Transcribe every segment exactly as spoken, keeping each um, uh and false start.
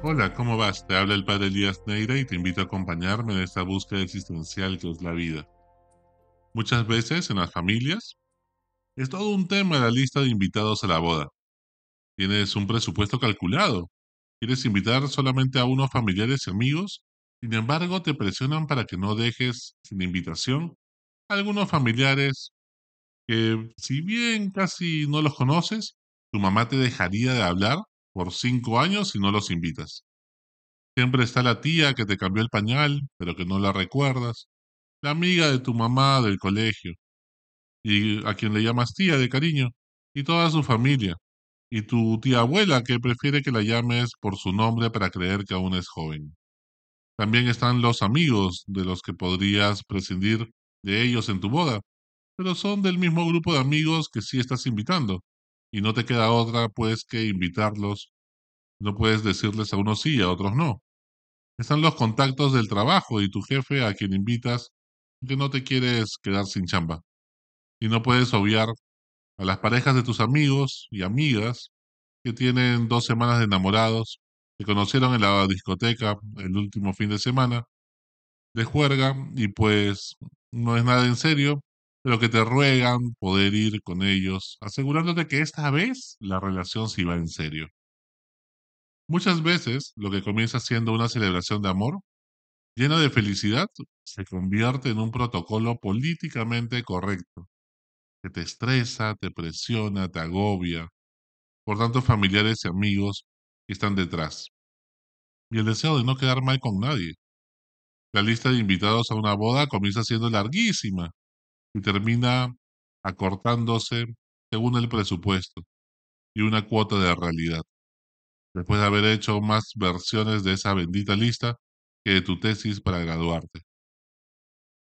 Hola, ¿cómo vas? Te habla el Padre Elías Neira y te invito a acompañarme en esta búsqueda existencial que es la vida. Muchas veces en las familias es todo un tema la lista de invitados a la boda. Tienes un presupuesto calculado. Quieres invitar solamente a unos familiares y amigos, sin embargo te presionan para que no dejes sin invitación a algunos familiares que, si bien casi no los conoces, tu mamá te dejaría de hablar por cinco años si no los invitas. Siempre está la tía que te cambió el pañal, pero que no la recuerdas, la amiga de tu mamá del colegio, y a quien le llamas tía de cariño, y toda su familia, y tu tía abuela que prefiere que la llames por su nombre para creer que aún es joven. También están los amigos de los que podrías prescindir de ellos en tu boda, pero son del mismo grupo de amigos que sí estás invitando, y no te queda otra pues que invitarlos. No puedes decirles a unos sí y a otros no. Están los contactos del trabajo y tu jefe a quien invitas porque no te quieres quedar sin chamba. Y no puedes obviar a las parejas de tus amigos y amigas que tienen dos semanas de enamorados, se conocieron en la discoteca el último fin de semana, de juerga, y pues no es nada en serio, pero que te ruegan poder ir con ellos, asegurándote que esta vez la relación sí va en serio. Muchas veces, lo que comienza siendo una celebración de amor, llena de felicidad, se convierte en un protocolo políticamente correcto, que te estresa, te presiona, te agobia, por tantos familiares y amigos que están detrás, y el deseo de no quedar mal con nadie. La lista de invitados a una boda comienza siendo larguísima, y termina acortándose según el presupuesto y una cuota de realidad. Después de haber hecho más versiones de esa bendita lista que de tu tesis para graduarte.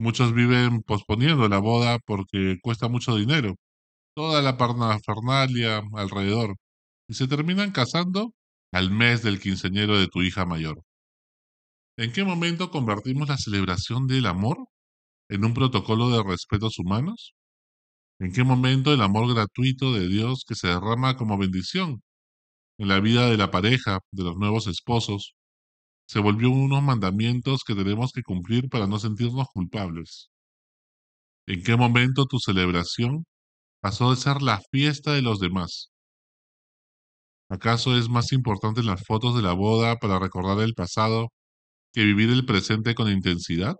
Muchos viven posponiendo la boda porque cuesta mucho dinero, toda la parafernalia alrededor, y se terminan casando al mes del quinceañero de tu hija mayor. ¿En qué momento convertimos la celebración del amor en un protocolo de respetos humanos? ¿En qué momento el amor gratuito de Dios que se derrama como bendición en la vida de la pareja, de los nuevos esposos, se volvió unos mandamientos que tenemos que cumplir para no sentirnos culpables? ¿En qué momento tu celebración pasó de ser la fiesta de los demás? ¿Acaso es más importante las fotos de la boda para recordar el pasado que vivir el presente con intensidad?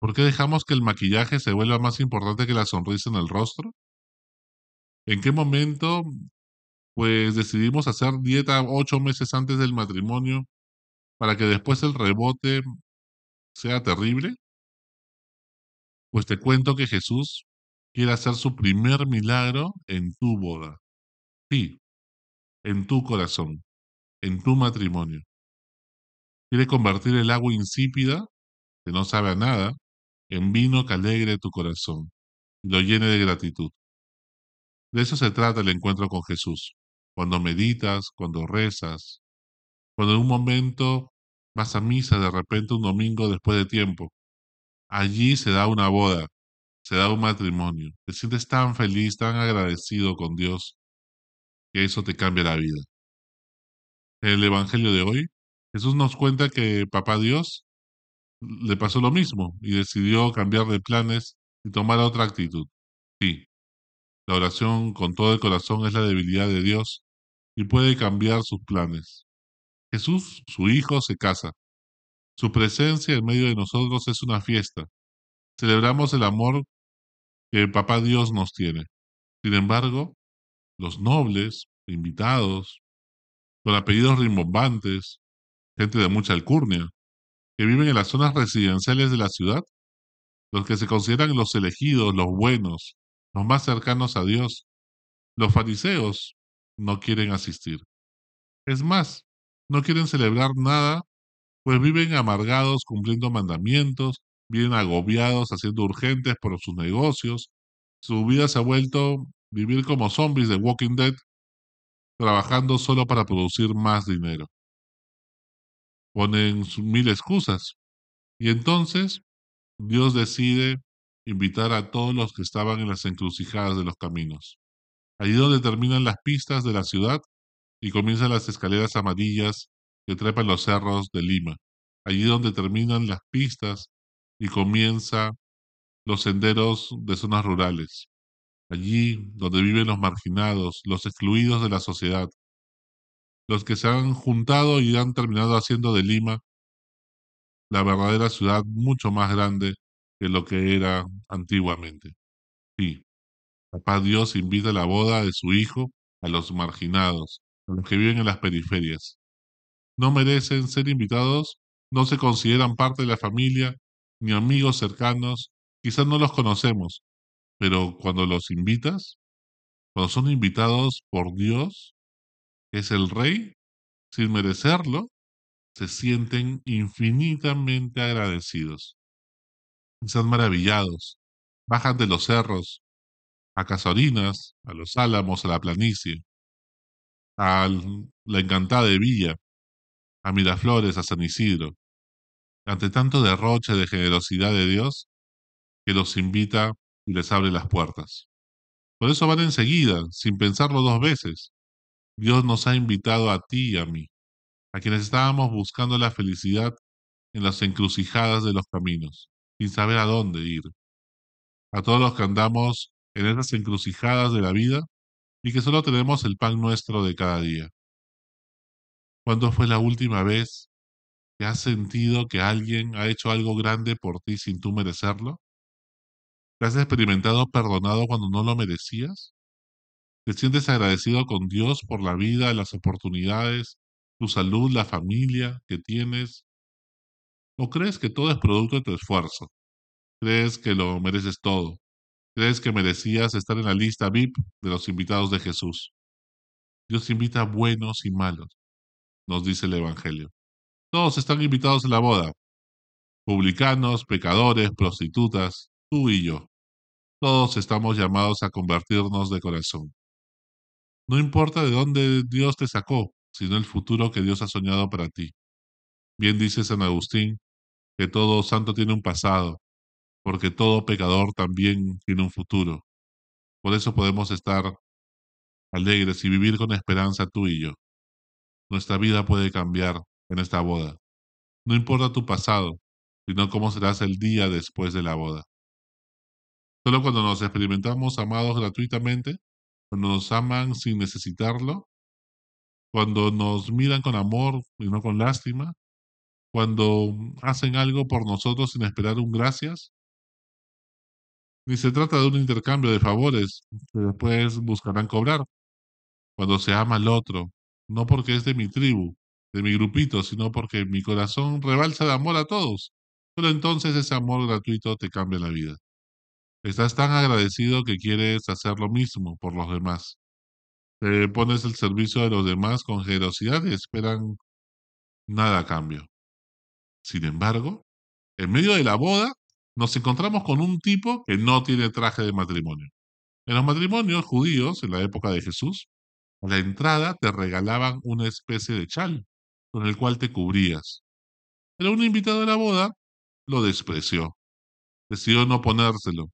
¿Por qué dejamos que el maquillaje se vuelva más importante que la sonrisa en el rostro? ¿En qué momento, pues, decidimos hacer dieta ocho meses antes del matrimonio para que después el rebote sea terrible? Pues te cuento que Jesús quiere hacer su primer milagro en tu boda. Sí, en tu corazón, en tu matrimonio. Quiere convertir el agua insípida, que no sabe a nada, en vino que alegre tu corazón y lo llene de gratitud. De eso se trata el encuentro con Jesús. Cuando meditas, cuando rezas, cuando en un momento vas a misa de repente un domingo después de tiempo, allí se da una boda, se da un matrimonio. Te sientes tan feliz, tan agradecido con Dios, que eso te cambia la vida. En el Evangelio de hoy, Jesús nos cuenta que Papá Dios le pasó lo mismo y decidió cambiar de planes y tomar otra actitud. Sí, la oración con todo el corazón es la debilidad de Dios y puede cambiar sus planes. Jesús, su Hijo, se casa. Su presencia en medio de nosotros es una fiesta. Celebramos el amor que Papá Dios nos tiene. Sin embargo, los nobles, invitados, con apellidos rimbombantes, gente de mucha alcurnia, que viven en las zonas residenciales de la ciudad, los que se consideran los elegidos, los buenos, los más cercanos a Dios, los fariseos, no quieren asistir. Es más, no quieren celebrar nada, pues viven amargados cumpliendo mandamientos, viven agobiados haciendo urgentes por sus negocios, su vida se ha vuelto vivir como zombies de Walking Dead, trabajando solo para producir más dinero. Ponen mil excusas. Y entonces Dios decide invitar a todos los que estaban en las encrucijadas de los caminos, allí donde terminan las pistas de la ciudad y comienzan las escaleras amarillas que trepa los cerros de Lima, allí donde terminan las pistas y comienzan los senderos de zonas rurales, allí donde viven los marginados, los excluidos de la sociedad, los que se han juntado y han terminado haciendo de Lima la verdadera ciudad mucho más grande que lo que era antiguamente. Sí, capaz Dios invita a la boda de su hijo a los marginados, a los que viven en las periferias. No merecen ser invitados, no se consideran parte de la familia, ni amigos cercanos, quizás no los conocemos, pero cuando los invitas, cuando son invitados por Dios, que es el Rey, sin merecerlo, se sienten infinitamente agradecidos. Están maravillados, bajan de los cerros, a Casorinas, a los Álamos, a la planicie, a la encantada de Villa, a Miraflores, a San Isidro, ante tanto derroche de generosidad de Dios que los invita y les abre las puertas. Por eso van enseguida, sin pensarlo dos veces. Dios nos ha invitado a ti y a mí, a quienes estábamos buscando la felicidad en las encrucijadas de los caminos, sin saber a dónde ir. A todos los que andamos en esas encrucijadas de la vida y que solo tenemos el pan nuestro de cada día. ¿Cuándo fue la última vez que has sentido que alguien ha hecho algo grande por ti sin tú merecerlo? ¿Te has experimentado perdonado cuando no lo merecías? ¿Te sientes agradecido con Dios por la vida, las oportunidades, tu salud, la familia que tienes? ¿O crees que todo es producto de tu esfuerzo? ¿Crees que lo mereces todo? ¿Crees que merecías estar en la lista V I P de los invitados de Jesús? Dios invita a buenos y malos, nos dice el Evangelio. Todos están invitados a la boda. Publicanos, pecadores, prostitutas, tú y yo. Todos estamos llamados a convertirnos de corazón. No importa de dónde Dios te sacó, sino el futuro que Dios ha soñado para ti. Bien dice San Agustín que todo santo tiene un pasado, porque todo pecador también tiene un futuro. Por eso podemos estar alegres y vivir con esperanza tú y yo. Nuestra vida puede cambiar en esta boda. No importa tu pasado, sino cómo serás el día después de la boda. Solo cuando nos experimentamos amados gratuitamente, cuando nos aman sin necesitarlo, cuando nos miran con amor y no con lástima, cuando hacen algo por nosotros sin esperar un gracias, ni se trata de un intercambio de favores que después buscarán cobrar, cuando se ama al otro, no porque es de mi tribu, de mi grupito, sino porque mi corazón rebalsa de amor a todos, pero entonces ese amor gratuito te cambia la vida. Estás tan agradecido que quieres hacer lo mismo por los demás. Te pones al servicio de los demás con generosidad y esperan nada a cambio. Sin embargo, en medio de la boda, nos encontramos con un tipo que no tiene traje de matrimonio. En los matrimonios judíos, en la época de Jesús, a la entrada te regalaban una especie de chal con el cual te cubrías. Pero un invitado a la boda lo despreció. Decidió no ponérselo,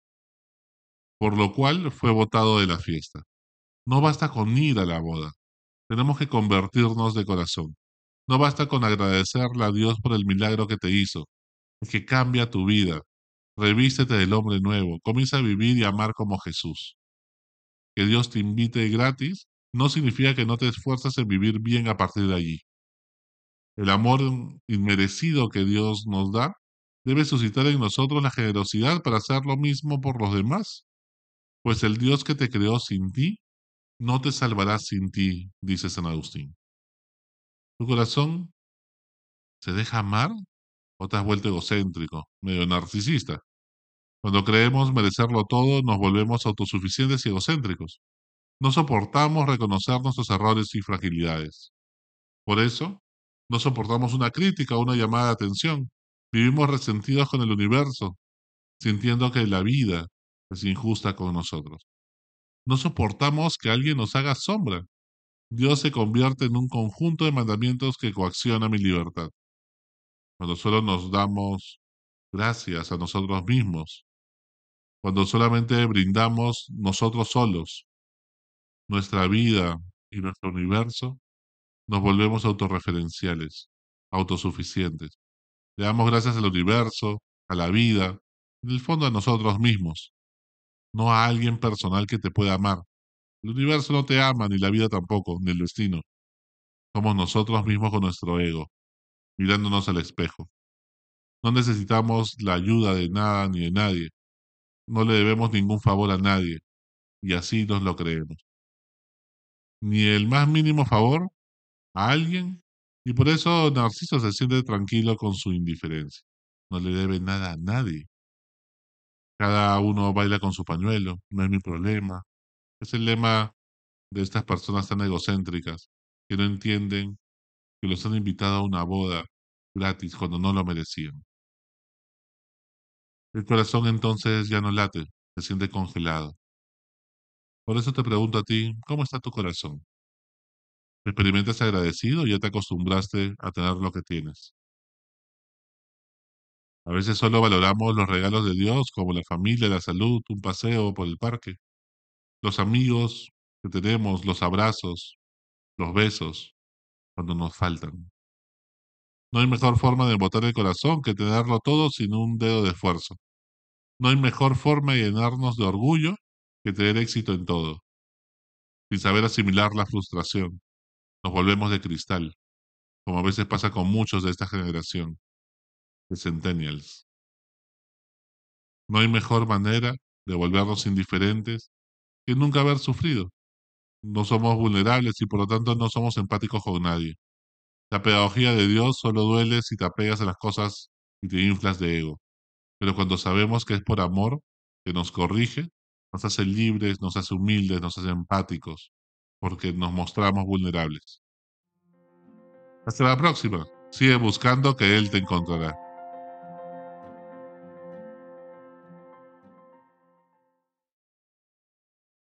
por lo cual fue botado de la fiesta. No basta con ir a la boda. Tenemos que convertirnos de corazón. No basta con agradecerle a Dios por el milagro que te hizo, que cambia tu vida. Revístete del hombre nuevo. Comienza a vivir y amar como Jesús. Que Dios te invite gratis no significa que no te esfuerzas en vivir bien a partir de allí. El amor inmerecido que Dios nos da debe suscitar en nosotros la generosidad para hacer lo mismo por los demás. Pues el Dios que te creó sin ti no te salvará sin ti, dice San Agustín. ¿Tu corazón se deja amar o te has vuelto egocéntrico, medio narcisista? Cuando creemos merecerlo todo, nos volvemos autosuficientes y egocéntricos. No soportamos reconocer nuestros errores y fragilidades. Por eso, no soportamos una crítica o una llamada de atención. Vivimos resentidos con el universo, sintiendo que la vida es injusta con nosotros. No soportamos que alguien nos haga sombra. Dios se convierte en un conjunto de mandamientos que coacciona mi libertad. Cuando solo nos damos gracias a nosotros mismos, cuando solamente brindamos nosotros solos, nuestra vida y nuestro universo Nos volvemos autorreferenciales, autosuficientes. Le damos gracias al universo, a la vida, en el fondo a nosotros mismos. No a alguien personal que te pueda amar. El universo no te ama, ni la vida tampoco, ni el destino. Somos nosotros mismos con nuestro ego, mirándonos al espejo. No necesitamos la ayuda de nada ni de nadie. No le debemos ningún favor a nadie. Y así nos lo creemos. Ni el más mínimo favor a alguien. Y por eso Narciso se siente tranquilo con su indiferencia. No le debe nada a nadie. Cada uno baila con su pañuelo. No es mi problema. Es el lema de estas personas tan egocéntricas que no entienden que los han invitado a una boda gratis cuando no lo merecían. El corazón entonces ya no late, se siente congelado. Por eso te pregunto a ti, ¿cómo está tu corazón? ¿Te experimentas agradecido o ya te acostumbraste a tener lo que tienes? A veces solo valoramos los regalos de Dios, como la familia, la salud, un paseo por el parque, los amigos que tenemos, los abrazos, los besos, cuando nos faltan. No hay mejor forma de botar el corazón que tenerlo todo sin un dedo de esfuerzo. No hay mejor forma de llenarnos de orgullo que tener éxito en todo. Sin saber asimilar la frustración, nos volvemos de cristal, como a veces pasa con muchos de esta generación, de Centennials. No hay mejor manera de volvernos indiferentes que nunca haber sufrido. No somos vulnerables y por lo tanto no somos empáticos con nadie. La pedagogía de Dios solo duele si te apegas a las cosas y te inflas de ego. Pero cuando sabemos que es por amor, que nos corrige, nos hace libres, nos hace humildes, nos hace empáticos, porque nos mostramos vulnerables. Hasta la próxima. Sigue buscando que Él te encontrará.